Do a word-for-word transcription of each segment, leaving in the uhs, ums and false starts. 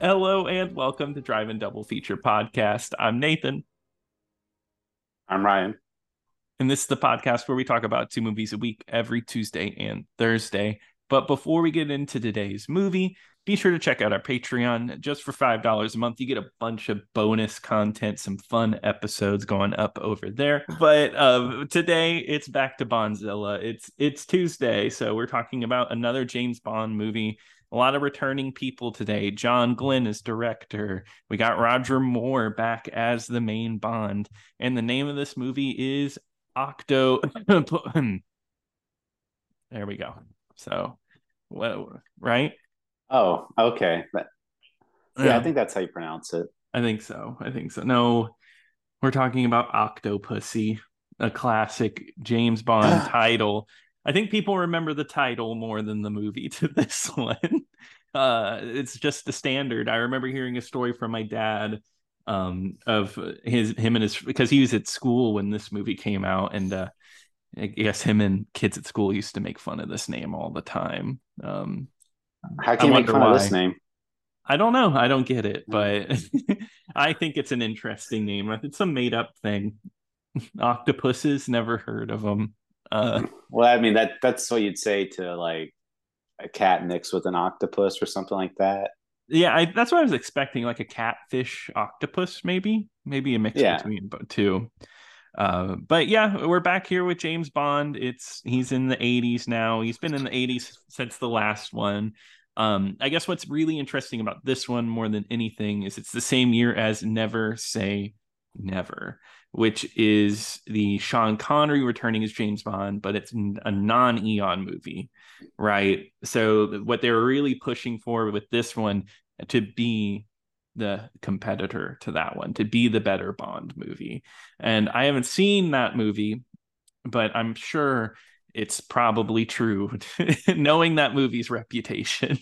Hello and welcome to Drive-In Double Feature Podcast. I'm Nathan. I'm Ryan. And this is the podcast where we talk about two movies a week every Tuesday and Thursday. But before we get into today's movie, be sure to check out our Patreon. Just for five dollars a month, you get a bunch of bonus content, some fun episodes going up over there. But uh, today, it's back to Bondzilla. It's, it's Tuesday, so we're talking about another James Bond movie. A lot of returning people today. John Glen is director. We got Roger Moore back as the main Bond. And the name of this movie is Octo... There we go. So, well, right? Oh, okay. But, yeah, yeah, I think that's how you pronounce it. I think so. I think so. No, we're talking about Octopussy, a classic James Bond title. I think people remember the title more than the movie to this one. Uh, it's just the standard. I remember hearing a story from my dad um, of his him and his because he was at school when this movie came out, and uh, I guess him and kids at school used to make fun of this name all the time. Um, How can you make fun why. of this name? I don't know. I don't get it, but I think it's an interesting name. It's some made up thing. Octopuses, never heard of them. Uh, well, I mean, that that's what you'd say to like a cat mixed with an octopus or something like that. Yeah, I, that's what I was expecting, like a catfish octopus, maybe, maybe a mix yeah. between two. Uh, but yeah, we're back here with James Bond. It's he's in the eighties now. He's been in the eighties since the last one. Um, I guess what's really interesting about this one more than anything is it's the same year as Never Say Never, which is the Sean Connery returning as James Bond, but it's a non-Eon movie, right? So what they're really pushing for with this one to be the competitor to that one, to be the better Bond movie. And I haven't seen that movie, but I'm sure it's probably true, knowing that movie's reputation.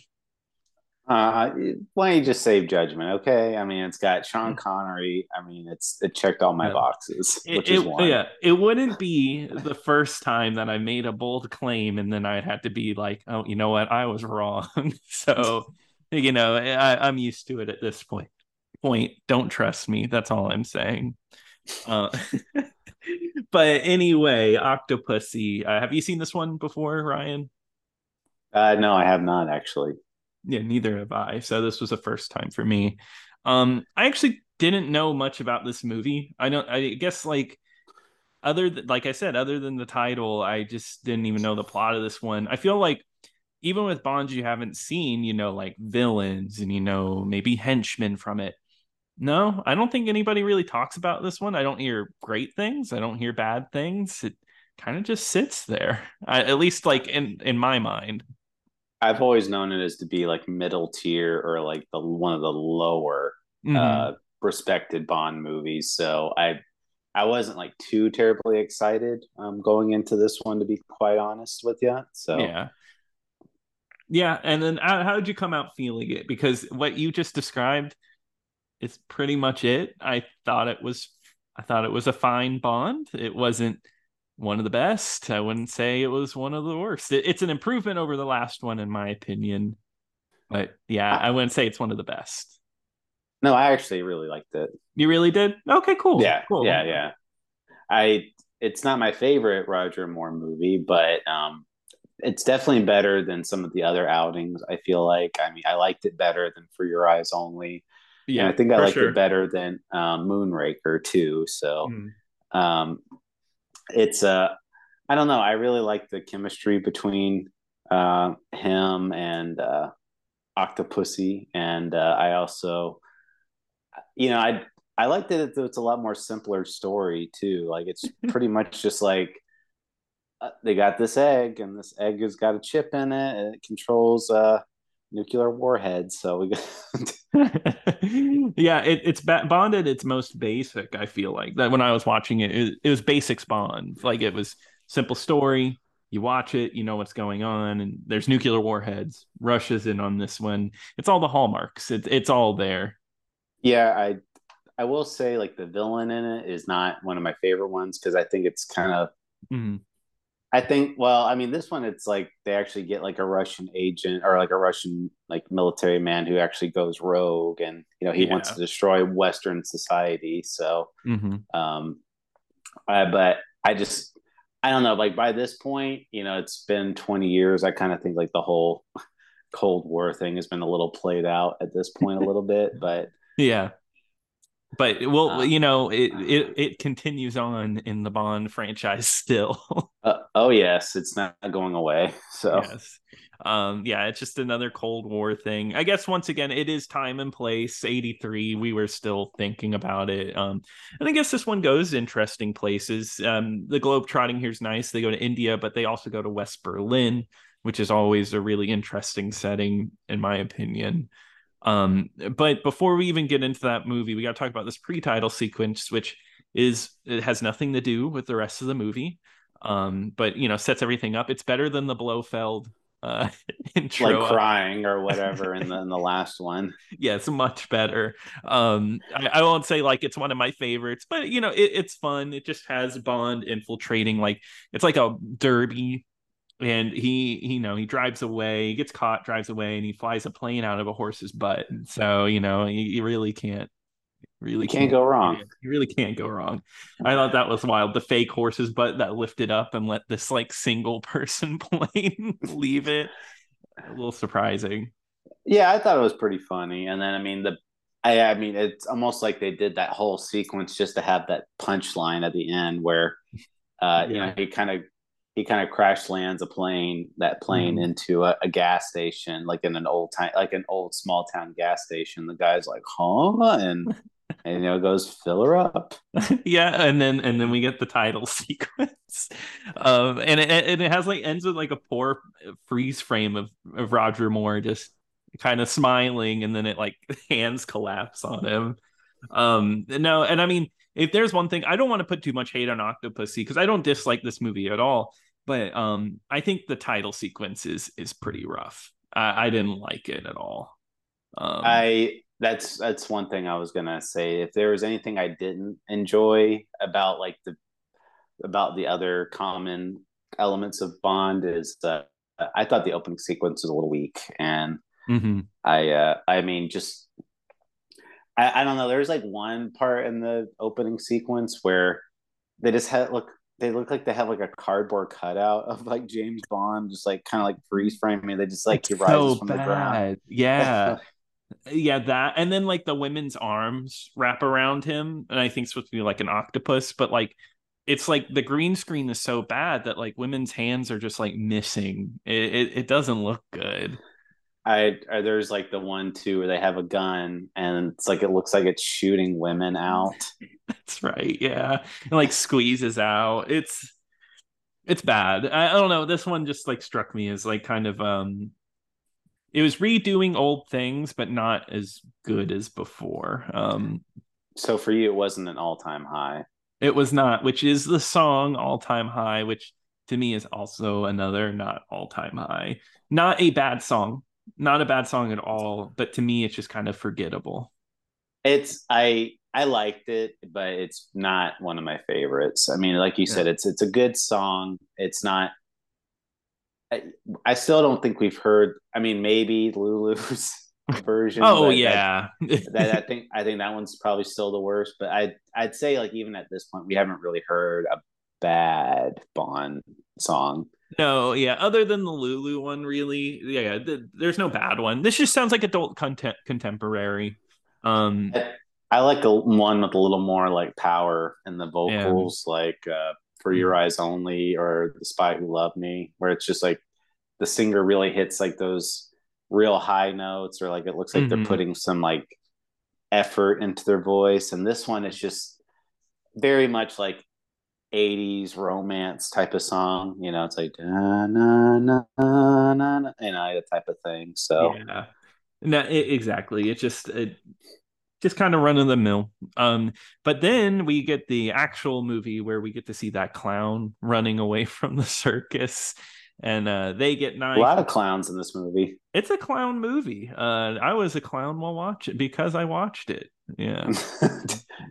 Uh, why don't you just save judgment, okay? I mean, it's got Sean Connery. I mean, it's it checked all my boxes, it, which it, is one. Yeah, it wouldn't be the first time that I made a bold claim, and then I'd have to be like, oh, you know what? I was wrong. So, you know, I, I'm used to it at this point. Point. Don't trust me. That's all I'm saying. Uh, but anyway, Octopussy. Uh, have you seen this one before, Ryan? Uh, no, I have not, actually. Yeah, neither have I. So this was the first time for me. Um, I actually didn't know much about this movie. I don't. I guess like other, th- like I said, other than the title, I just didn't even know the plot of this one. I feel like even with Bonds you haven't seen, you know, like villains and you know maybe henchmen from it. No, I don't think anybody really talks about this one. I don't hear great things. I don't hear bad things. It kind of just sits there, I, at least like in in my mind. I've always known it as to be like middle tier or like the one of the lower mm-hmm. uh, respected Bond movies. So I, I wasn't like too terribly excited um, going into this one, to be quite honest with you. So yeah, yeah. And then how, how did you come out feeling it? Because what you just described is pretty much it. I thought it was, I thought it was a fine Bond. It wasn't one of the best. I wouldn't say it was one of the worst. It, it's an improvement over the last one, in my opinion. But yeah, I, I wouldn't say it's one of the best. No, I actually really liked it. You really did? Okay, cool. Yeah, cool. yeah, yeah. I it's not my favorite Roger Moore movie, but um, it's definitely better than some of the other outings. I feel like. I mean, I liked it better than For Your Eyes Only. Yeah, and I think I liked sure. it better than uh, Moonraker too. So. Mm. Um, It's uh, I don't know. I really like the chemistry between uh, him and uh, Octopussy, and uh, I also, you know, I I like that it's a lot more simpler story too. Like it's pretty much just like uh, they got this egg, and this egg has got a chip in it, and it controls uh, nuclear warheads. So we got yeah, it, it's Bond at its most basic. I feel like that when I was watching it, it, it was basics Bond. Like it was simple story. You watch it, you know what's going on, and there's nuclear warheads. Russia's in on this one. It's all the hallmarks. It's it's all there. Yeah, I I will say like the villain in it is not one of my favorite ones because I think it's kind of mm-hmm. I think, well, I mean, this one, it's like they actually get like a Russian agent or like a Russian like military man who actually goes rogue, and, you know, he yeah. wants to destroy Western society. So, mm-hmm. um, I, but I just, I don't know, like by this point, you know, it's been twenty years. I kind of think like the whole Cold War thing has been a little played out at this point a little bit, but yeah. But, well, um, you know, it, it it continues on in the Bond franchise still. uh, oh, yes. It's not going away. So, yes. um, yeah, it's just another Cold War thing. I guess, once again, it is time and place. eighty-three, we were still thinking about it. Um, and I guess this one goes interesting places. Um, the globetrotting here is nice. They go to India, but they also go to West Berlin, which is always a really interesting setting, in my opinion. Um, but before we even get into that movie, we got to talk about this pre-title sequence, which is, it has nothing to do with the rest of the movie. Um, but, you know, sets everything up. It's better than the Blofeld uh, intro. Like crying or whatever in the, in the last one. Yeah, it's much better. Um, I, I won't say like it's one of my favorites, but, you know, it, it's fun. It just has Bond infiltrating, like, it's like a derby. And he, you know, he drives away, gets caught, drives away, and he flies a plane out of a horse's butt. And so, you know, you, you really can't, really you can't, can't go wrong. You really can't go wrong. I thought that was wild. The fake horse's butt that lifted up and let this like single person plane leave it. A little surprising. Yeah, I thought it was pretty funny. And then, I mean, the, I, I mean, it's almost like they did that whole sequence just to have that punchline at the end where, uh, yeah. you know, he kind of. He kind of crash lands a plane, that plane mm. into a, a gas station, like in an old time, like an old small town gas station. The guy's like, huh? And, and you know, goes, fill her up. Yeah. And then, and then we get the title sequence. Um, and it, and it has like, ends with like a poor freeze frame of, of Roger Moore just kind of smiling. And then it like hands collapse on him. Um, no. And I mean, if there's one thing, I don't want to put too much hate on Octopussy because I don't dislike this movie at all. But um, I think the title sequence is is pretty rough. I, I didn't like it at all. Um, I that's that's one thing I was gonna say. If there was anything I didn't enjoy about like the about the other common elements of Bond is that I thought the opening sequence was a little weak, and mm-hmm. I uh, I mean just I, I don't know. There's like one part in the opening sequence where they just had look. They look like they have like a cardboard cutout of like James Bond, just like kind of like freeze framing. They just like it's he rises so from bad. the ground. Yeah, yeah, that. And then like the women's arms wrap around him, and I think it's supposed to be like an octopus, but like it's like the green screen is so bad that like women's hands are just like missing. It it, it doesn't look good. I there's like the one too where they have a gun and it's like it looks like it's shooting women out. That's right, yeah. And like squeezes out. It's it's bad. I, I don't know. This one just like struck me as like kind of um, it was redoing old things, but not as good as before. Um, so for you, it wasn't an all-time high. It was not, which is the song "All-Time High," which to me is also another not all-time high. Not a bad song. Not a bad song at all, but to me it's just kind of forgettable. It's I I liked it, but it's not one of my favorites. I mean, like you yeah. said, it's it's a good song. It's not I, I still don't think we've heard, I mean, maybe Lulu's version. Oh yeah. I, that, I think I think that one's probably still the worst, but I I'd say like even at this point we haven't really heard a bad Bond song. No, yeah, other than the Lulu one, really, yeah, th- there's no bad one. This just sounds like adult content contemporary. Um, I like the one with a little more like power in the vocals, yeah. like uh, For Your Eyes Only or The Spy Who Loved Me, where it's just like the singer really hits like those real high notes, or like it looks like mm-hmm. they're putting some like effort into their voice. And this one is just very much like eighties romance type of song, you know, it's like na na na na na, you know, that type of thing. So yeah, no, it, exactly. It just it just kind of run of the mill. Um, but then we get the actual movie where we get to see that clown running away from the circus, and uh, they get knifed. A lot of clowns in this movie. It's a clown movie. Uh, I was a clown while watching because I watched it. Yeah,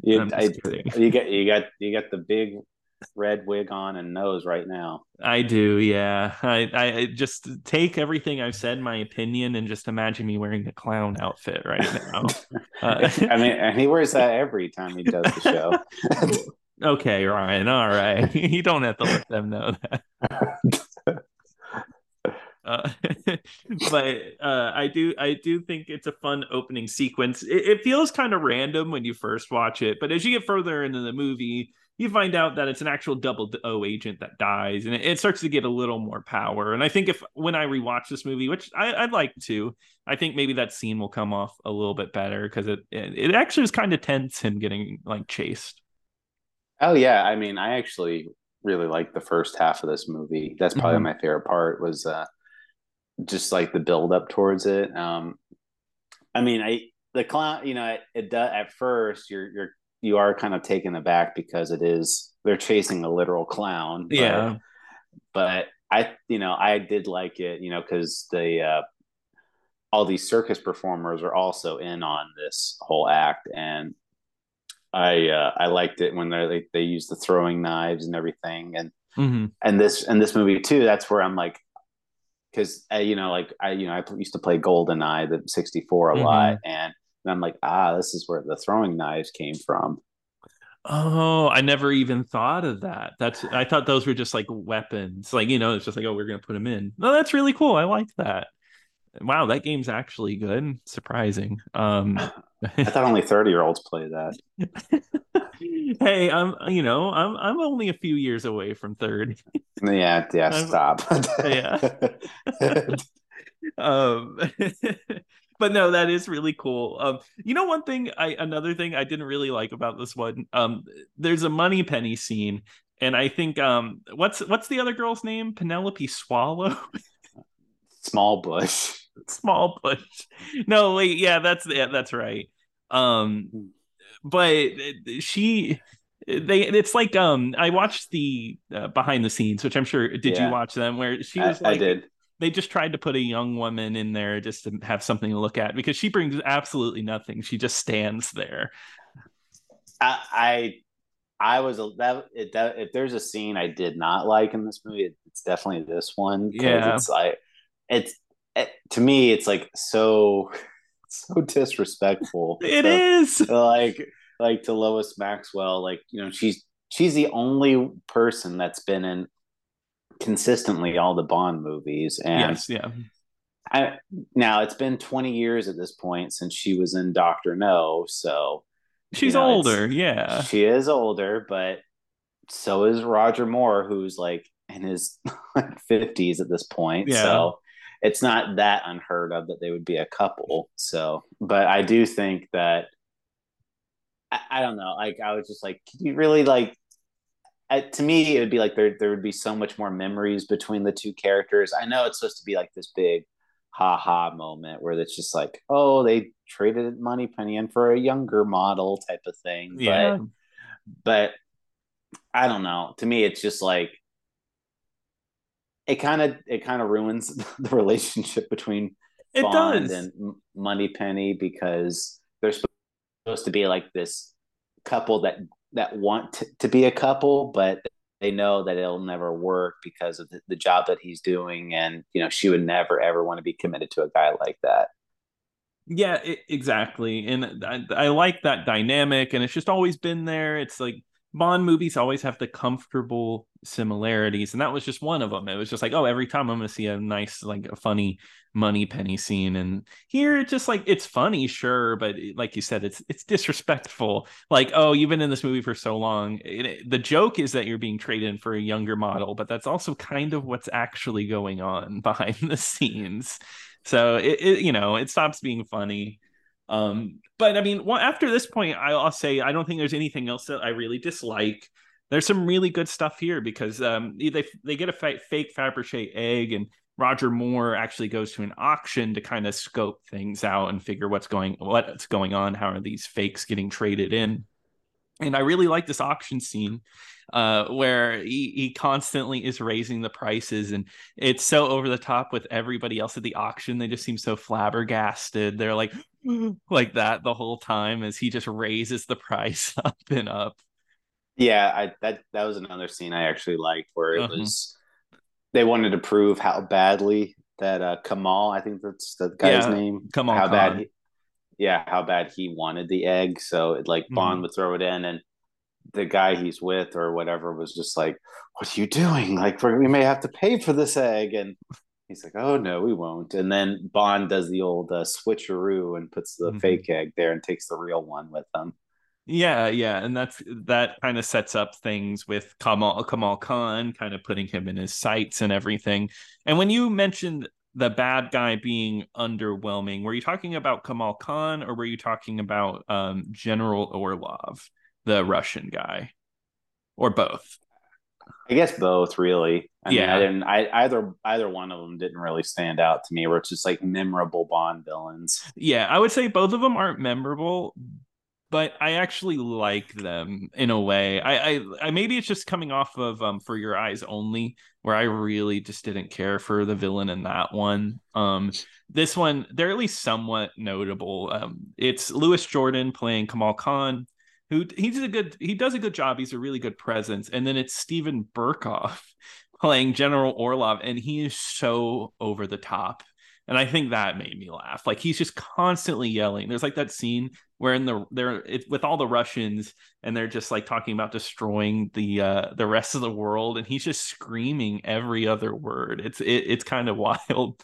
you, I, you got you got you got the big. red wig on and nose right now. I do, yeah. I, I just take everything I've said, my opinion, and just imagine me wearing a clown outfit right now. uh, I mean, and he wears that every time he does the show. Okay, Ryan, all right. You don't have to let them know that. Uh, but uh, I do I do think it's a fun opening sequence. It, it feels kind of random when you first watch it, but as you get further into the movie, you find out that it's an actual Double O agent that dies, and it, it starts to get a little more power. And I think if when I rewatch this movie, which I, I'd like to, I think maybe that scene will come off a little bit better, because it, it it actually is kind of tense, him getting like chased. Oh yeah, I mean, I actually really liked the first half of this movie. That's probably mm-hmm. my favorite part was. Uh, just like the build up towards it. Um, I mean, I, the clown, you know, it, it does, at first you're, you're, you are kind of taken aback because it is, they're chasing a literal clown. But, yeah. But I, you know, I did like it, you know, cause the, uh, all these circus performers are also in on this whole act. And I, uh, I liked it when they, they used the throwing knives and everything. And, mm-hmm. and this, and this movie too, that's where I'm like, because uh, you know, like I, you know, I used to play GoldenEye, the sixty-four, a mm-hmm. lot, and, and I'm like, ah, this is where the throwing knives came from. Oh, I never even thought of that. That's I thought those were just like weapons, like you know, it's just like, oh, we're gonna put them in. No, that's really cool. I like that. Wow, that game's actually good. Surprising. Um, I thought only thirty-year-olds play that. Hey, I'm you know, I'm I'm only a few years away from thirty. Yeah, yeah, stop. Yeah. um but no, that is really cool. Um, you know, one thing I another thing I didn't really like about this one, um, there's a Moneypenny scene, and I think um what's what's the other girl's name? Penelope Swallow. Small Bush. Small Bush. No, wait, yeah, that's yeah, that's right. Um but she they it's like um I watched the uh, behind the scenes, which I'm sure did yeah. you watch them, where she was I, like I did. They just tried to put a young woman in there just to have something to look at, because she brings absolutely nothing. She just stands there. I I, I was a that, it, that if there's a scene I did not like in this movie, it's definitely this one, because yeah. it's like it's it, to me it's like so so disrespectful. It so, is like like to Lois Maxwell, like, you know, she's she's the only person that's been in consistently all the Bond movies, and yes, yeah I, now it's been twenty years at this point since she was in Doctor No, so she's you know, older yeah she is older, but so is Roger Moore, who's like in his fifties at this point, yeah. so it's not that unheard of that they would be a couple. So, but I do think that, I, I don't know. Like, I was just like, can you really like, I, to me, it would be like, there, there would be so much more memories between the two characters. I know it's supposed to be like this big ha ha moment where it's just like, oh, they traded Moneypenny in for a younger model type of thing. Yeah. But, but I don't know. To me, it's just like, It kind of it kind of ruins the relationship between it Bond does. and Moneypenny, because they're supposed to be like this couple that that want to, to be a couple, but they know that it'll never work because of the, the job that he's doing, and you know she would never ever want to be committed to a guy like that. Yeah, it, exactly, and I, I like that dynamic, and it's just always been there. It's like, Bond movies always have the comfortable similarities, and that was just one of them. It was just like, oh, every time I'm gonna see a nice, like, a funny Moneypenny scene, and here it's just like, it's funny, sure, but like you said, it's it's disrespectful. Like, oh, you've been in this movie for so long. It, it, the joke is that you're being traded in for a younger model, but that's also kind of what's actually going on behind the scenes. So it, it you know, it stops being funny. Um, but I mean, well, after this point, I'll say I don't think there's anything else that I really dislike. There's some really good stuff here, because um, they they get a fa- fake Fabergé egg, and Roger Moore actually goes to an auction to kind of scope things out and figure what's going what's going on. How are these fakes getting traded in? And I really like this auction scene uh, where he, he constantly is raising the prices, and it's so over the top with everybody else at the auction. They just seem so flabbergasted. They're like like that the whole time as he just raises the price up and up. Yeah, I that that was another scene I actually liked, where it uh-huh. was they wanted to prove how badly that uh, Kamal, I think that's the guy's yeah, name, Kamal how Khan. bad, he, yeah, how bad he wanted the egg. So it, like Bond mm. would throw it in, and the guy he's with or whatever was just like, "What are you doing? Like, we may have to pay for this egg." And he's like, "Oh no, we won't." And then Bond does the old uh, switcheroo and puts the mm-hmm. fake egg there and takes the real one with them. Yeah, yeah, and that's that kind of sets up things with Kamal Kamal Khan, kind of putting him in his sights and everything. And when you mentioned the bad guy being underwhelming, were you talking about Kamal Khan or were you talking about um, General Orlov, the Russian guy, or both? I guess both, really. I yeah, mean, I didn't. I either either one of them didn't really stand out to me. Where it's just like memorable Bond villains. Yeah, I would say both of them aren't memorable. But I actually like them in a way. I, I, I maybe it's just coming off of um, For Your Eyes Only, where I really just didn't care for the villain in that one. Um, this one, they're at least somewhat notable. Um, it's Louis Jordan playing Kamal Khan, who he's a good, he does a good job. He's a really good presence. And then it's Steven Berkoff playing General Orlov, and he is so over the top. And I think that made me laugh. Like, he's just constantly yelling. There's like that scene where in the they're it, with all the Russians, and they're just like talking about destroying the uh, the rest of the world, and he's just screaming every other word. It's it, it's kind of wild.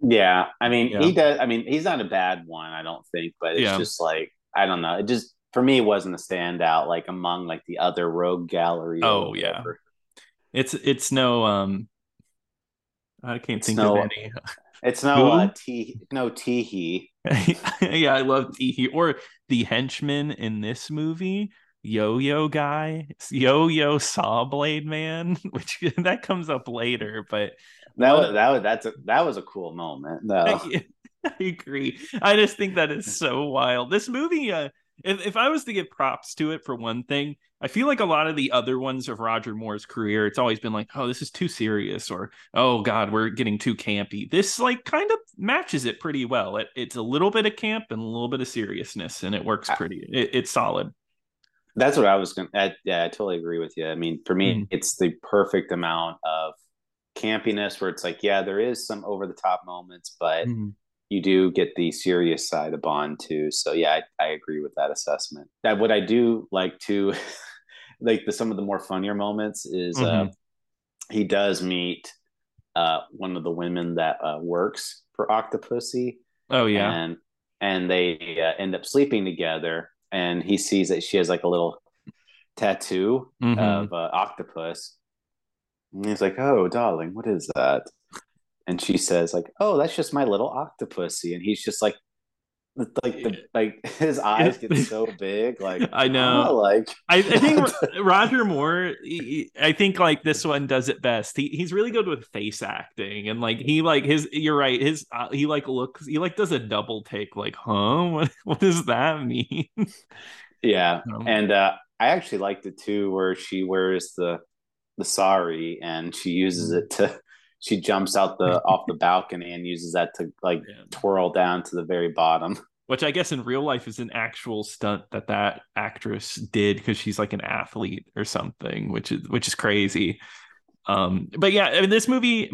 Yeah, I mean yeah. he does. I mean he's not a bad one, I don't think, but it's yeah. just like I don't know. It just for me wasn't a standout like among like the other rogue gallery. Oh yeah, it's it's no. um I can't it's think no, of any. It's no uh, Tee no Tee Hee. Yeah, I love Tee Hee. Or the henchman in this movie, Yo-Yo Guy, Yo-Yo Saw Blade Man, which that comes up later. But that was, that was that's a, that was a cool moment. No, I, I agree. I just think that is so wild. This movie, uh, if if I was to give props to it for one thing, I feel like a lot of the other ones of Roger Moore's career, it's always been like, oh, this is too serious, or, oh, God, we're getting too campy. This, like, kind of matches it pretty well. It, it's a little bit of camp and a little bit of seriousness, and it works pretty. It, it's solid. That's what I was going to – yeah, I totally agree with you. I mean, for me, mm. it's the perfect amount of campiness where it's like, yeah, there is some over-the-top moments, but mm. you do get the serious side of Bond, too. So, yeah, I, I agree with that assessment. That what I do like to – like the some of the more funnier moments is mm-hmm. uh, he does meet uh, one of the women that uh, works for Octopussy. Oh yeah, and and they uh, end up sleeping together. And he sees that she has like a little tattoo mm-hmm. of uh, octopus. And he's like, "Oh, darling, what is that?" And she says, "Like, oh, that's just my little Octopussy." And he's just like, like the like his eyes get so big, like I know oh, like I, I think Roger Moore he, I think like this one does it best. He he's really good with face acting, and like he like his you're right his uh, he like looks he like does a double take like huh what, what does that mean. Yeah um, and uh I actually liked it too where she wears the the sari and she uses it to She jumps out the off the balcony and uses that to like yeah. twirl down to the very bottom. Which I guess in real life is an actual stunt that that actress did because she's like an athlete or something, which is which is crazy. Um, but yeah, I mean, this movie,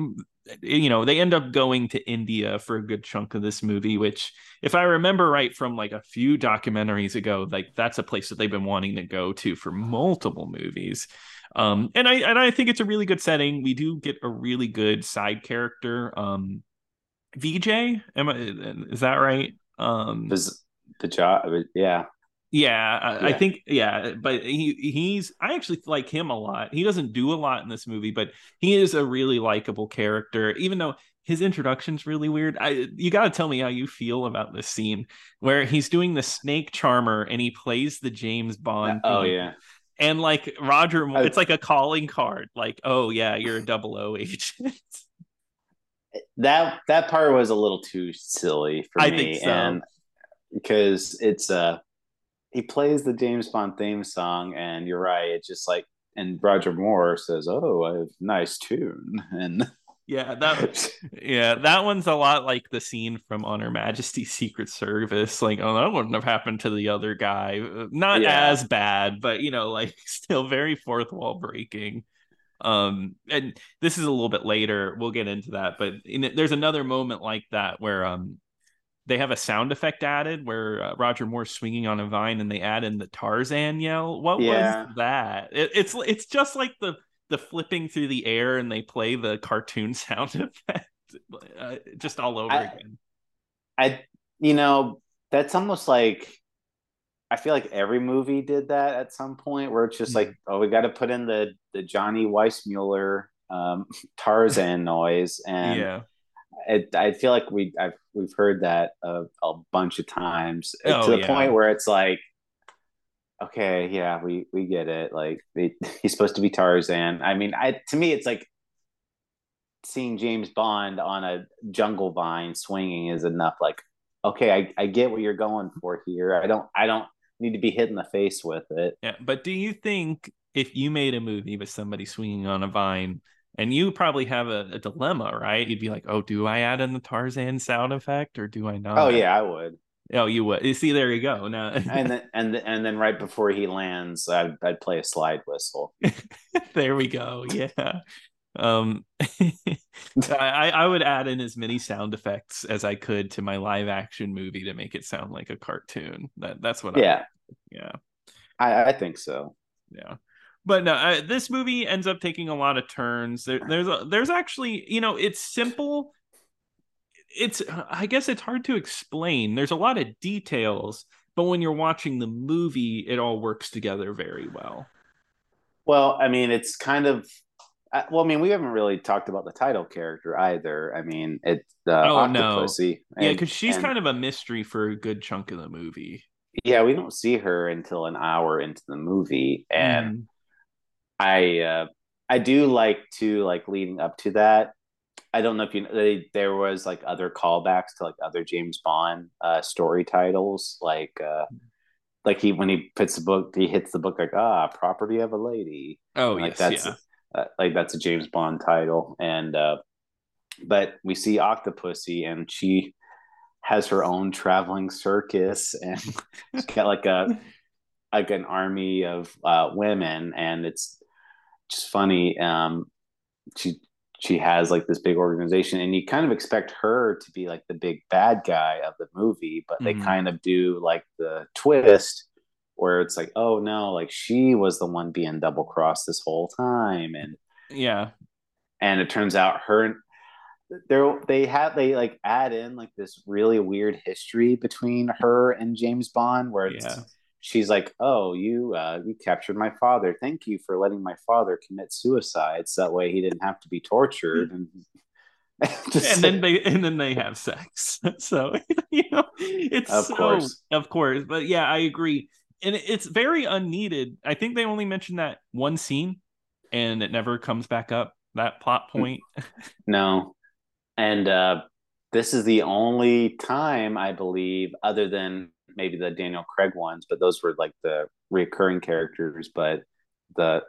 you know, they end up going to India for a good chunk of this movie, which if I remember right from like a few documentaries ago, like that's a place that they've been wanting to go to for multiple movies. Um, and I and I think it's a really good setting. We do get a really good side character, um, Vijay. Am I? Is that right? Um, the job, yeah, yeah. I, yeah. I think, yeah. But he he's I actually like him a lot. He doesn't do a lot in this movie, but he is a really likable character. Even though his introduction's really weird. I you got to tell me how you feel about this scene where he's doing the snake charmer and he plays the James Bond. Uh, oh yeah. And like Roger Moore, it's like a calling card. Like, oh yeah, you're a double O agent. That that part was a little too silly for I me. I think so. And because it's uh he plays the James Bond theme song, and you're right, it's just like, and Roger Moore says, "Oh, a nice tune," and Yeah, that yeah, that one's a lot like the scene from On Her Majesty's Secret Service. Like, oh, that wouldn't have happened to the other guy. Not yeah. as bad, but, you know, like, still very fourth wall breaking. Um, and this is a little bit later. We'll get into that. But in, there's another moment like that where um, they have a sound effect added where uh, Roger Moore's swinging on a vine and they add in the Tarzan yell. What yeah. was that? It, it's it's just like the... the flipping through the air and they play the cartoon sound effect uh, just all over I, again. I, you know, that's almost like, I feel like every movie did that at some point where it's just mm-hmm. like, oh, we got to put in the, the Johnny Weissmuller um, Tarzan noise. And yeah. it, I feel like we, I've, we've heard that a, a bunch of times oh, to the yeah. point where it's like, okay, yeah, we, we get it. Like, they, he's supposed to be Tarzan. I mean, I to me, it's like seeing James Bond on a jungle vine swinging is enough. Like, okay, I, I get what you're going for here. I don't I don't need to be hit in the face with it. Yeah, but do you think if you made a movie with somebody swinging on a vine, and you probably have a, a dilemma, right? You'd be like, oh, do I add in the Tarzan sound effect or do I not? Oh, yeah, I would. Oh, you would. You see, there you go. Now, and then, and the, and then, right before he lands, I'd, I'd play a slide whistle. There we go. Yeah, um, I, I would add in as many sound effects as I could to my live action movie to make it sound like a cartoon. That that's what. Yeah, I yeah, I, I think so. Yeah, but no, I, this movie ends up taking a lot of turns. There, there's a, there's actually, you know, it's simple. It's, I guess it's hard to explain. There's a lot of details, but when you're watching the movie, it all works together very well. Well, I mean, it's kind of, well, I mean, we haven't really talked about the title character either. I mean, it's uh, oh, Octopussy. No. And, yeah, because she's and, kind of a mystery for a good chunk of the movie. Yeah, we don't see her until an hour into the movie. And mm. I, uh, I do like to, like, leading up to that, I don't know if you know, they, there was like other callbacks to like other James Bond uh, story titles. Like, uh, like he, when he puts the book, he hits the book like, ah, Property of a Lady. Oh, like yes, that's, yeah. Uh, like that's a James Bond title. And, uh, but we see Octopussy and she has her own traveling circus and she's got like a, like an army of uh, women. And it's just funny. Um, she, She has like this big organization and you kind of expect her to be like the big bad guy of the movie, but mm-hmm. they kind of do like the twist where it's like, oh no, like she was the one being double crossed this whole time. And yeah. And it turns out her, there they have, they like add in like this really weird history between her and James Bond where it's, yeah. she's like, oh, you uh, you captured my father. Thank you for letting my father commit suicide, so that way he didn't have to be tortured. And, just, and then they and then they have sex. So you know, it's of so, course, of course. But yeah, I agree, and it's very unneeded. I think they only mentioned that one scene, and it never comes back up. That plot point. No, and uh, this is the only time I believe, other than. Maybe the Daniel Craig ones, but those were like the recurring characters. But the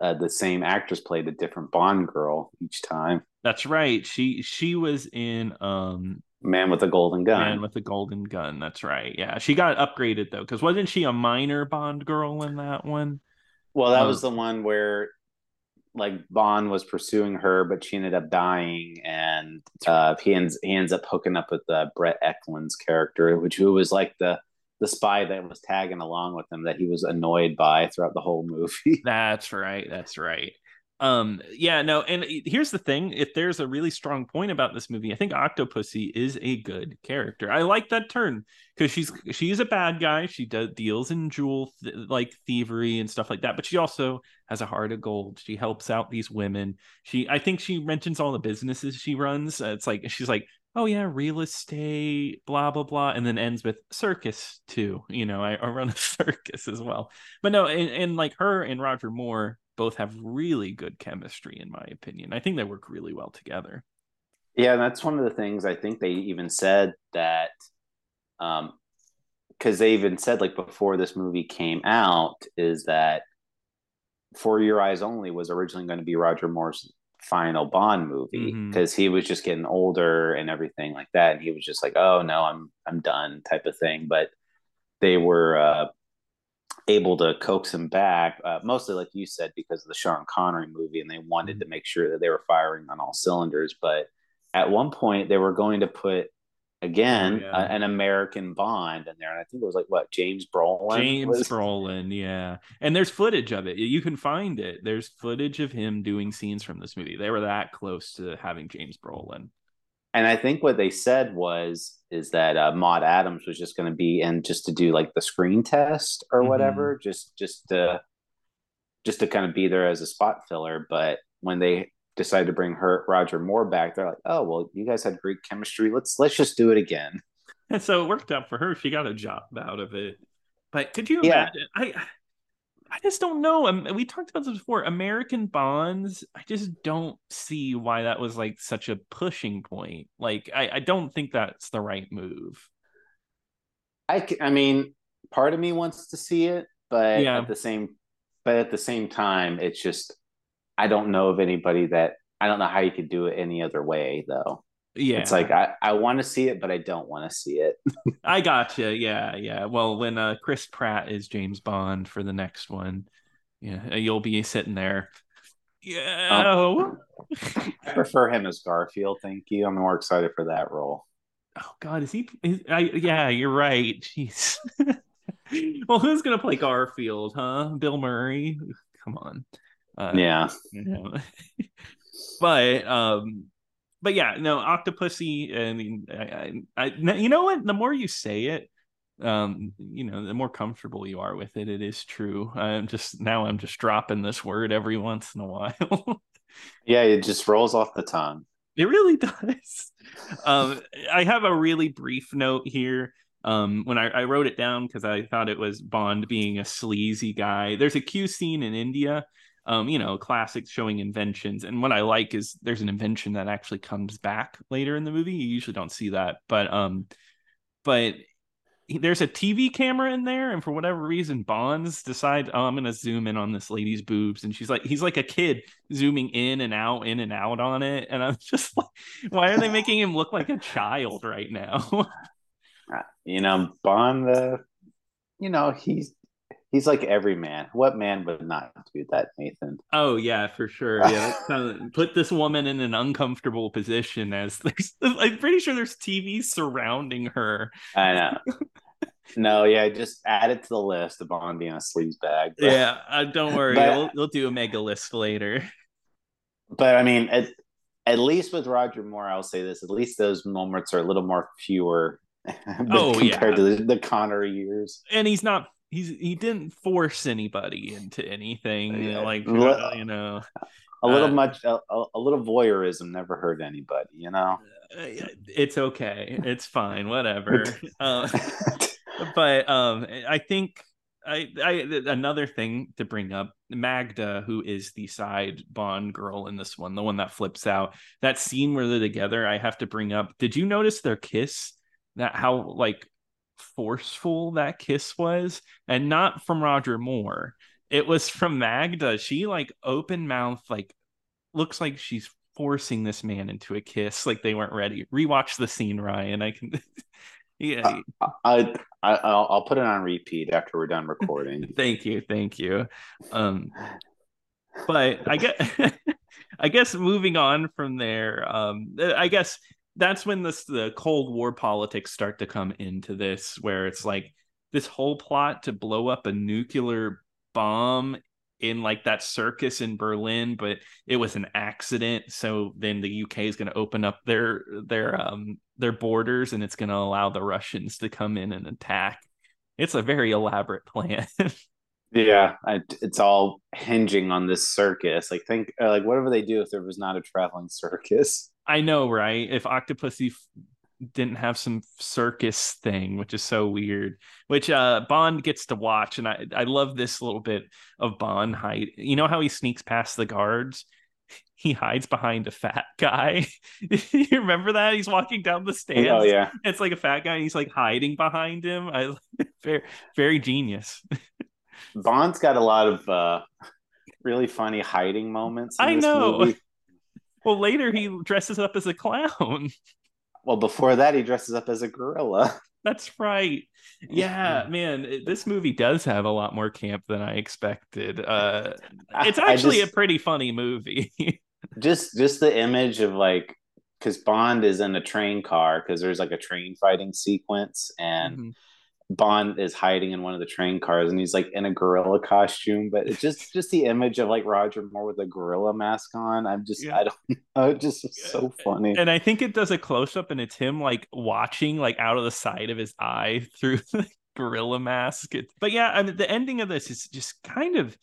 uh, the same actress played a different Bond girl each time. That's right. She she was in um Man with a Golden Gun. Man with a Golden Gun. That's right. Yeah, she got upgraded though, because wasn't she a minor Bond girl in that one? Well, that um, was the one where like Bond was pursuing her, but she ended up dying, and uh, he ends he ends up hooking up with uh, Brett Eklund's character, which who was like the the spy that was tagging along with him that he was annoyed by throughout the whole movie. That's right. That's right. Um, yeah. No. And here's the thing: if there's a really strong point about this movie, I think Octopussy is a good character. I like that turn because she's she's a bad guy. She does deals in jewel th- like thievery and stuff like that, but she also has a heart of gold. She helps out these women. She I think she mentions all the businesses she runs. It's like she's like, oh yeah, real estate, blah blah blah, and then ends with circus too. You know, I, I run a circus as well. But no, and, and like her and Roger Moore both have really good chemistry, in my opinion. I think they work really well together. Yeah, that's one of the things I think they even said that, um, because they even said like before this movie came out is that For Your Eyes Only was originally going to be Roger Moore's final Bond movie, because mm-hmm. he was just getting older and everything like that, and he was just like, oh no, I'm I'm done type of thing. But they were uh, able to coax him back, uh, mostly like you said, because of the Sean Connery movie, and they wanted mm-hmm. to make sure that they were firing on all cylinders. But at one point they were going to put again oh, yeah. a, an American Bond in there, and I think it was like what James Brolin James was? Brolin yeah and there's footage of it, you can find it, there's footage of him doing scenes from this movie. They were that close to having James Brolin, and I think what they said was is that uh, Maude Adams was just going to be in just to do like the screen test or mm-hmm. whatever, just just to just to kind of be there as a spot filler. But when they decided to bring her Roger Moore back, they're like, oh well, you guys had great chemistry, let's let's just do it again. And so it worked out for her, she got a job out of it. But could you yeah. imagine, I I just don't know, um, we talked about this before, American Bonds, I just don't see why that was like such a pushing point. Like I, I don't think that's the right move. I, I mean, part of me wants to see it, but yeah. at the same but at the same time it's just, I don't know of anybody that, I don't know how you could do it any other way though. Yeah. It's like, I, I want to see it, but I don't want to see it. I gotcha. Yeah. Yeah. Well, when uh, Chris Pratt is James Bond for the next one, yeah, you'll be sitting there. Yeah. Um, I prefer him as Garfield. Thank you. I'm more excited for that role. Oh God. Is he, is, I, yeah, you're right. Jeez. Well, who's going to play Garfield? Huh? Bill Murray. Come on. Uh, yeah, you know. but um, but yeah, no, Octopussy. I mean, I, I, I, you know what? The more you say it, um, you know, the more comfortable you are with it. It is true. I'm just now I'm just dropping this word every once in a while. Yeah, it just rolls off the tongue. It really does. um, I have a really brief note here. Um, when I, I wrote it down because I thought it was Bond being a sleazy guy. There's a Q scene in India. Um, you know, classics showing inventions. And what I like is there's an invention that actually comes back later in the movie. You usually don't see that. But um, but there's a T V camera in there. And for whatever reason, Bonds decides, oh, I'm going to zoom in on this lady's boobs. And she's like, he's like a kid zooming in and out, in and out on it. And I'm just like, why are they making him look like a child right now? You know, Bond, uh, you know, he's, He's like every man. What man would not do that, Nathan? Oh yeah, for sure. Yeah, kinda, put this woman in an uncomfortable position as there's. I'm pretty sure there's T V surrounding her. I know. No, yeah, just add it to the list of Bond being a sleaze bag. But, yeah, uh, don't worry, but, we'll, we'll do a mega list later. But I mean, at, at least with Roger Moore, I'll say this: at least those moments are a little more fewer. Oh compared yeah. to the, the Connery years, and he's not. He's he didn't force anybody into anything, yeah. like uh, you know, a little uh, much, a, a little voyeurism never hurt anybody, you know. It's okay, it's fine, whatever. uh, but um, I think I, I another thing to bring up, Magda, who is the side Bond girl in this one, the one that flips out, that scene where they're together. I have to bring up. Did you notice their kiss? That how like. forceful that kiss was, and not from Roger Moore, it was from Magda. She like open mouth, like looks like she's forcing this man into a kiss, like they weren't ready. Rewatch the scene, Ryan. I can yeah I, I, I I'll, I'll put it on repeat after we're done recording. thank you thank you um but I guess I guess moving on from there, um I guess that's when this, the Cold War politics start to come into this, where it's like this whole plot to blow up a nuclear bomb in like that circus in Berlin, but it was an accident. So then the U K is going to open up their their um their borders, and it's going to allow the Russians to come in and attack. It's a very elaborate plan. Yeah, I, it's all hinging on this circus. Like think like whatever they do if there was not a traveling circus. I know, right? If Octopussy f- didn't have some circus thing, which is so weird, which uh, Bond gets to watch. And I, I love this little bit of Bond hide. You know how he sneaks past the guards? He hides behind a fat guy. You remember that? He's walking down the stands. Oh, yeah. It's like a fat guy. And he's like hiding behind him. I very, very genius. Bond's got a lot of uh, really funny hiding moments in I this know. Movie. Well, later he dresses up as a clown. Well, before that, he dresses up as a gorilla. That's right. Yeah, man, this movie does have a lot more camp than I expected. Uh, it's actually just, a pretty funny movie. just just the image of, like, because Bond is in a train car, because there's like a train fighting sequence, and mm-hmm. Bond is hiding in one of the train cars, and he's like in a gorilla costume. But it's just just the image of like Roger Moore with a gorilla mask on. I'm just yeah. I don't know. It just was yeah. so funny. And I think it does a close up, and it's him like watching like out of the side of his eye through the gorilla mask. It, but yeah, I mean, the ending of this is just kind of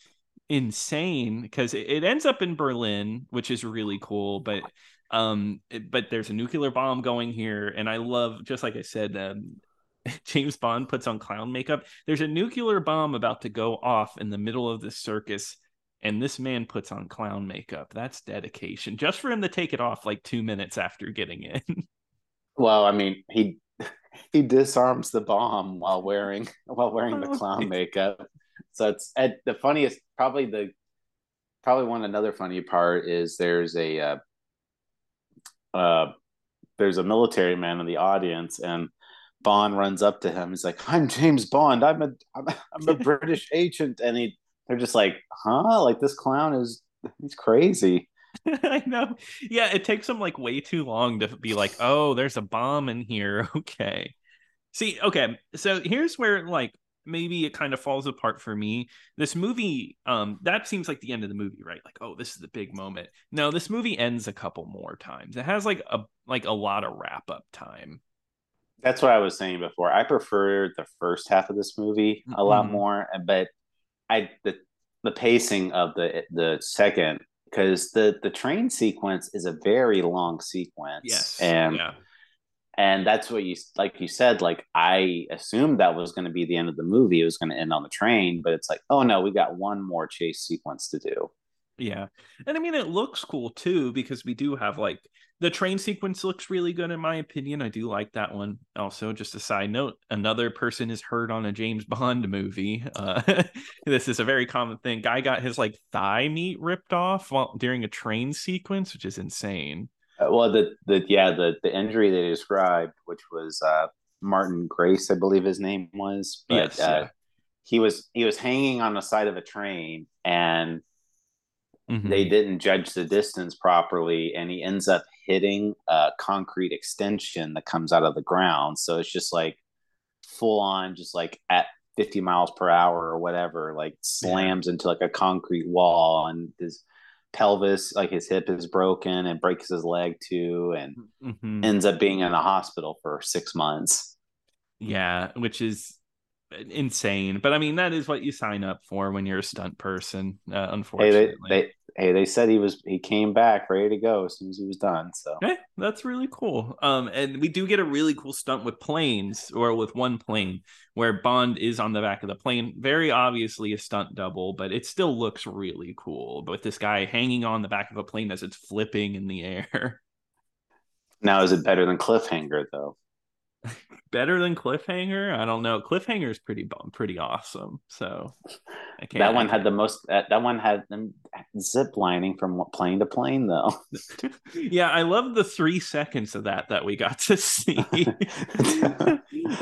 insane because it, it ends up in Berlin, which is really cool. But um, it, but there's a nuclear bomb going here, and I love, just like I said, um. James Bond puts on clown makeup. There's a nuclear bomb about to go off in the middle of the circus, and this man puts on clown makeup. That's dedication. Just for him to take it off like two minutes after getting in. Well, I mean, he he disarms the bomb while wearing while wearing the clown makeup. So it's at the funniest. Probably the probably one another funny part is there's a uh, uh there's a military man in the audience, and Bond runs up to him. He's like, "I'm James Bond. I'm a, I'm a, I'm a British agent." And he, they're just like, "Huh? Like this clown is, he's crazy." I know. Yeah, it takes him like way too long to be like, "Oh, there's a bomb in here." Okay. See, okay. So here's where like maybe it kind of falls apart for me. This movie, um, that seems like the end of the movie, right? Like, oh, this is the big moment. No, this movie ends a couple more times. It has like a like a lot of wrap up time. That's what I was saying before. I prefer the first half of this movie a lot mm-hmm. more, but I the the pacing of the the second, because the the train sequence is a very long sequence. Yes, and yeah. and that's what you like. You said like I assumed that was going to be the end of the movie. It was going to end on the train, but it's like, oh no, we got one more chase sequence to do. Yeah, and I mean it looks cool too, because we do have like. The train sequence looks really good, in my opinion. I do like that one. Also, just a side note, another person is hurt on a James Bond movie. Uh, this is a very common thing. Guy got his like thigh meat ripped off while during a train sequence, which is insane. Uh, well, the the yeah the the injury they described, which was uh, Martin Grace, I believe his name was. But, yes, uh, yeah. he was he was hanging on the side of a train and. Mm-hmm. They didn't judge the distance properly, and he ends up hitting a concrete extension that comes out of the ground. So it's just like full on, just like at fifty miles per hour or whatever, like slams yeah. into like a concrete wall, and his pelvis, like his hip is broken, and breaks his leg too, and mm-hmm. ends up being in the hospital for six months. Yeah, which is... insane, but I mean that is what you sign up for when you're a stunt person. Uh, unfortunately, hey, they, they, hey, they said he was he came back ready to go as soon as he was done. So okay, that's really cool. Um, and we do get a really cool stunt with planes, or with one plane where Bond is on the back of the plane. Very obviously a stunt double, but it still looks really cool. But with this guy hanging on the back of a plane as it's flipping in the air. Now, is it better than Cliffhanger though? Better than Cliffhanger? I don't know. Cliffhanger is pretty pretty awesome. So I can't, that one had the most. That, that one had them zip lining from plane to plane, though. Yeah, I love the three seconds of that that we got to see.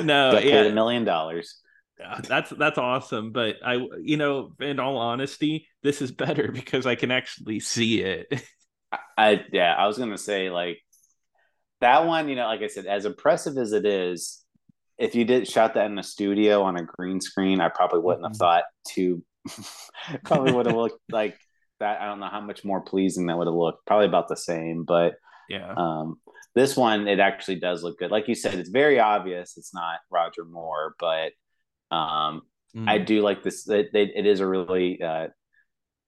No, yeah, a million dollars. Yeah, that's that's awesome. But I, you know, in all honesty, this is better because I can actually see it. I, I yeah, I was gonna say like. That one, you know, like I said, as impressive as it is, if you did shot that in a studio on a green screen, I probably wouldn't have thought to probably would have looked like that. I don't know how much more pleasing that would have looked. Probably about the same, but yeah. Um, this one, it actually does look good. Like you said, it's very obvious it's not Roger Moore, but um, mm-hmm. I do like this. It, it, it is a really uh,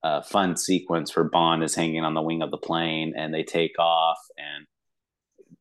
uh, fun sequence where Bond is hanging on the wing of the plane and they take off and.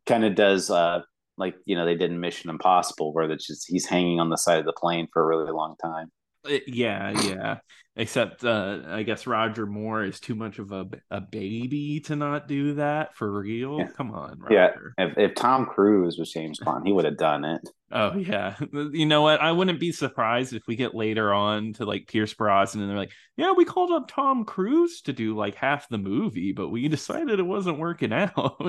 Kind of does uh like you know they did in Mission Impossible where that's just he's hanging on the side of the plane for a really long time. Yeah, yeah. Except uh, I guess Roger Moore is too much of a, a baby to not do that for real. Yeah. Come on, Roger. Yeah. If, if Tom Cruise was James Bond, he would have done it. Oh, yeah. You know what? I wouldn't be surprised if we get later on to like Pierce Brosnan and they're like, yeah, we called up Tom Cruise to do like half the movie, but we decided it wasn't working out.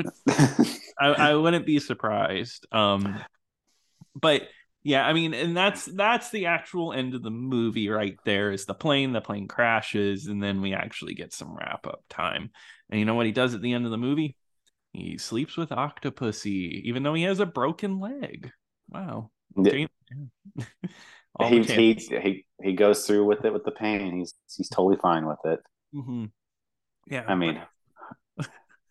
I, I wouldn't be surprised. Um, but... Yeah, I mean, and that's that's the actual end of the movie right there is the plane, the plane crashes, and then we actually get some wrap-up time. And you know what he does at the end of the movie? He sleeps with Octopussy, even though he has a broken leg. Wow. Yeah. he, he, he, he goes through with it with the pain. He's he's totally fine with it. Mm-hmm. Yeah. I mean,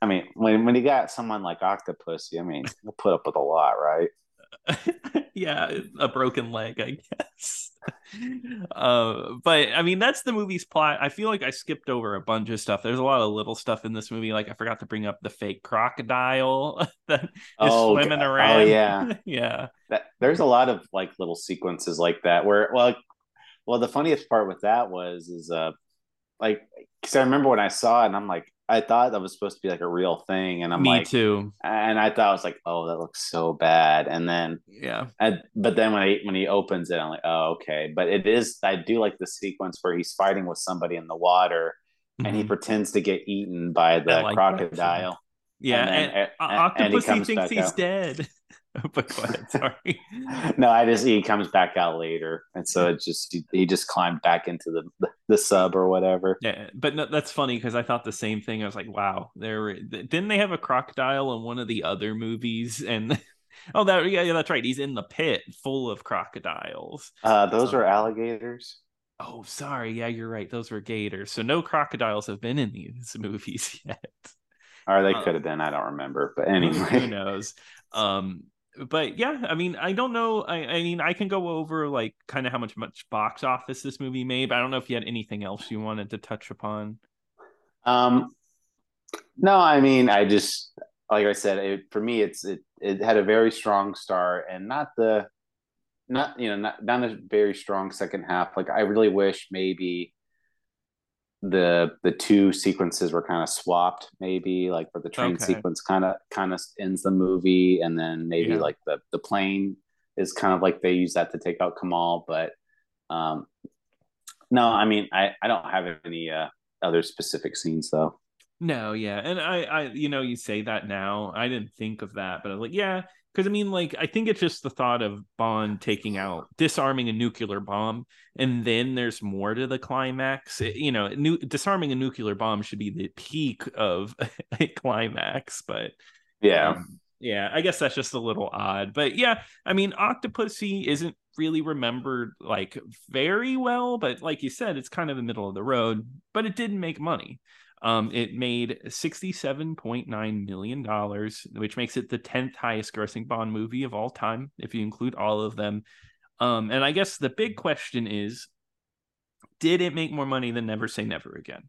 I mean, when, when you got someone like Octopussy, I mean, we'll put up with a lot, right? Yeah, a broken leg, I guess. uh, but I mean, that's the movie's plot. I feel like I skipped over a bunch of stuff. There's a lot of little stuff in this movie. Like I forgot to bring up the fake crocodile that is oh, swimming God. around. Oh yeah, yeah. That, there's a lot of like little sequences like that where, well, well, the funniest part with that was is uh, like because I remember when I saw it, and I'm like, I thought that was supposed to be like a real thing, and I'm Me like, too. And I thought I was like, oh, that looks so bad. And then, yeah, I, but then when I when he opens it, I'm like, oh, okay. But it is, I do like the sequence where he's fighting with somebody in the water, mm-hmm. and he pretends to get eaten by the like crocodile. Yeah, and, and, and, and Octopussy thinks he's out. dead. But go ahead, sorry. No, I just he comes back out later, and so it just he just climbed back into the the sub or whatever. Yeah, but no, that's funny because I thought the same thing. I was like, wow, there didn't they have a crocodile in one of the other movies? And oh, that yeah, yeah that's right. He's in the pit full of crocodiles. Uh, those are um, alligators. Oh, sorry. Yeah, you're right. Those were gators. So no crocodiles have been in these movies yet. Or they could have um, been. I don't remember. But anyway, who knows? Um. But yeah, I mean, I don't know. I, I mean, I can go over like kind of how much much box office this movie made, but I don't know if you had anything else you wanted to touch upon. Um, no, I mean, I just like I said, it, for me, it's it it had a very strong start and not the not you know not not a very strong second half. Like I really wish maybe the the two sequences were kind of swapped, maybe like where the train okay. sequence kind of kind of ends the movie, and then maybe yeah. like the the plane is kind of like they use that to take out Kamal. But um no I mean I I don't have any uh, other specific scenes though. No yeah and I I you know you say that now, I didn't think of that, but I was like yeah because I mean like I think it's just the thought of Bond taking out disarming a nuclear bomb, and then there's more to the climax. It, you know new, disarming a nuclear bomb should be the peak of a climax, but yeah um, yeah I guess that's just a little odd. But yeah I mean Octopussy isn't really remembered like very well, but like you said, it's kind of the middle of the road, but it didn't make money. Um, it made sixty-seven point nine million dollars, which makes it the tenth highest grossing Bond movie of all time, if you include all of them. Um, and I guess the big question is, did it make more money than Never Say Never Again?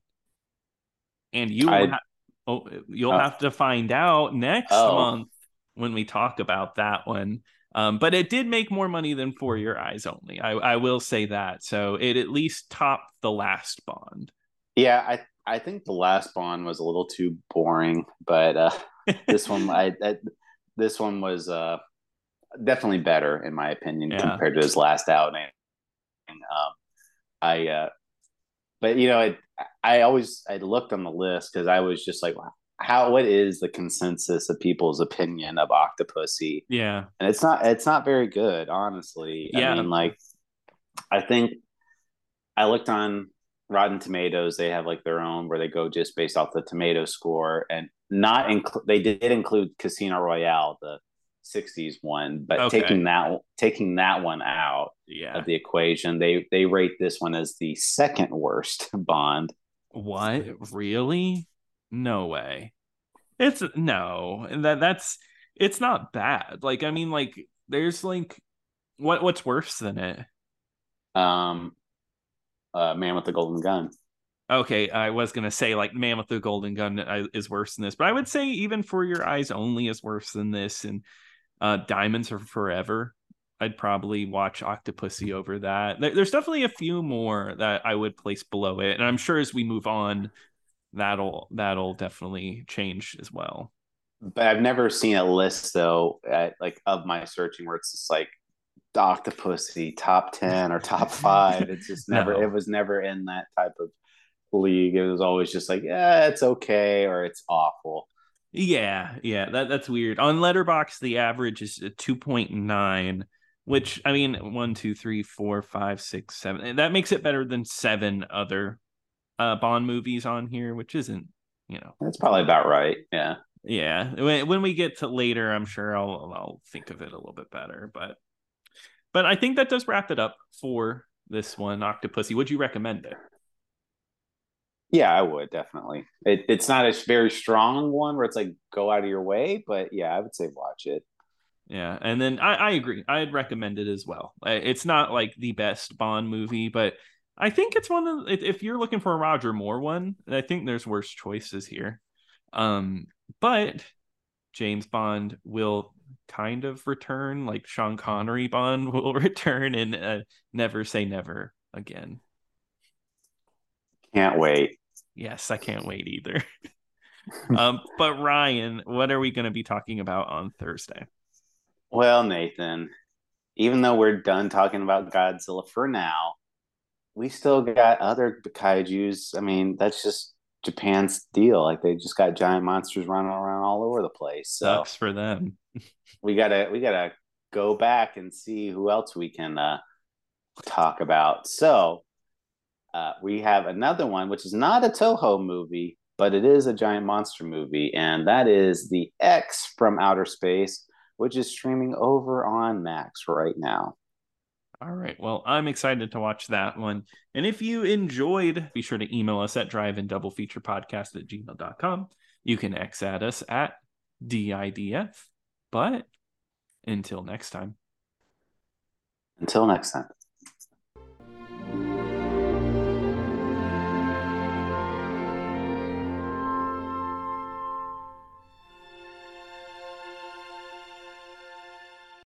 And you will I, ha- oh, you'll uh, have to find out next oh. month when we talk about that one. Um, but it did make more money than For Your Eyes Only. I, I will say that. So it at least topped the last Bond. Yeah, I I think the last Bond was a little too boring, but uh, this one, I, I this one was uh, definitely better in my opinion yeah. compared to his last outing. And, um, I, uh, but you know, it, I always I looked on the list because I was just like, how what is the consensus of people's opinion of Octopussy? Yeah, and it's not it's not very good, honestly. Yeah, I mean, like I think I looked on Rotten Tomatoes. They have like their own where they go just based off the tomato score, and not include they did include Casino Royale, the sixties one, but okay. taking that taking that one out yeah. of the equation, they they rate this one as the second worst Bond. What? Really? No way. It's no that that's it's not bad. Like I mean, like there's like what what's worse than it? Um. Uh, Man with the Golden Gun. Okay, I was gonna say like Man with the Golden Gun is worse than this, but I would say even For Your Eyes Only is worse than this, and uh, Diamonds Are Forever I'd probably watch Octopussy over that. There's definitely a few more that I would place below it, and I'm sure as we move on, that'll that'll definitely change as well. But I've never seen a list though, at, like of my searching where it's just like Octopussy top ten or top five. It's just never. No. It was never in that type of league. It was always just like, yeah, it's okay or it's awful. Yeah, yeah, that that's weird. On Letterboxd, the average is two point nine, which, I mean, one, two, three, four, five, six, seven. That makes it better than seven other uh, Bond movies on here, which isn't, you know. That's probably about right, yeah. Yeah, when, when we get to later, I'm sure I'll I'll think of it a little bit better. But but I think that does wrap it up for this one, Octopussy. Would you recommend it? Yeah, I would definitely. It, it's not a very strong one where it's like go out of your way, but yeah, I would say watch it. Yeah, and then I, I agree. I'd recommend it as well. It's not like the best Bond movie, but I think it's one of if you're looking for a Roger Moore one, I think there's worse choices here. Um, but James Bond will kind of return, like Sean Connery Bond will return in uh, Never Say Never Again. Can't wait. Yes, I can't wait either. um, but Ryan, what are we going to be talking about on Thursday? Well, Nathan, even though we're done talking about Godzilla for now, we still got other kaijus. I mean, that's just Japan's deal. Like they just got giant monsters running around all over the place. So sucks for them. we gotta we gotta go back and see who else we can uh, talk about. So. Uh, we have another one, which is not a Toho movie, but it is a giant monster movie, and that is The X from Outer Space, which is streaming over on Max right now. All right. Well, I'm excited to watch that one. And if you enjoyed, be sure to email us at drive in double feature podcast at gmail dot com. You can X at us at D I D F. But until next time. Until next time.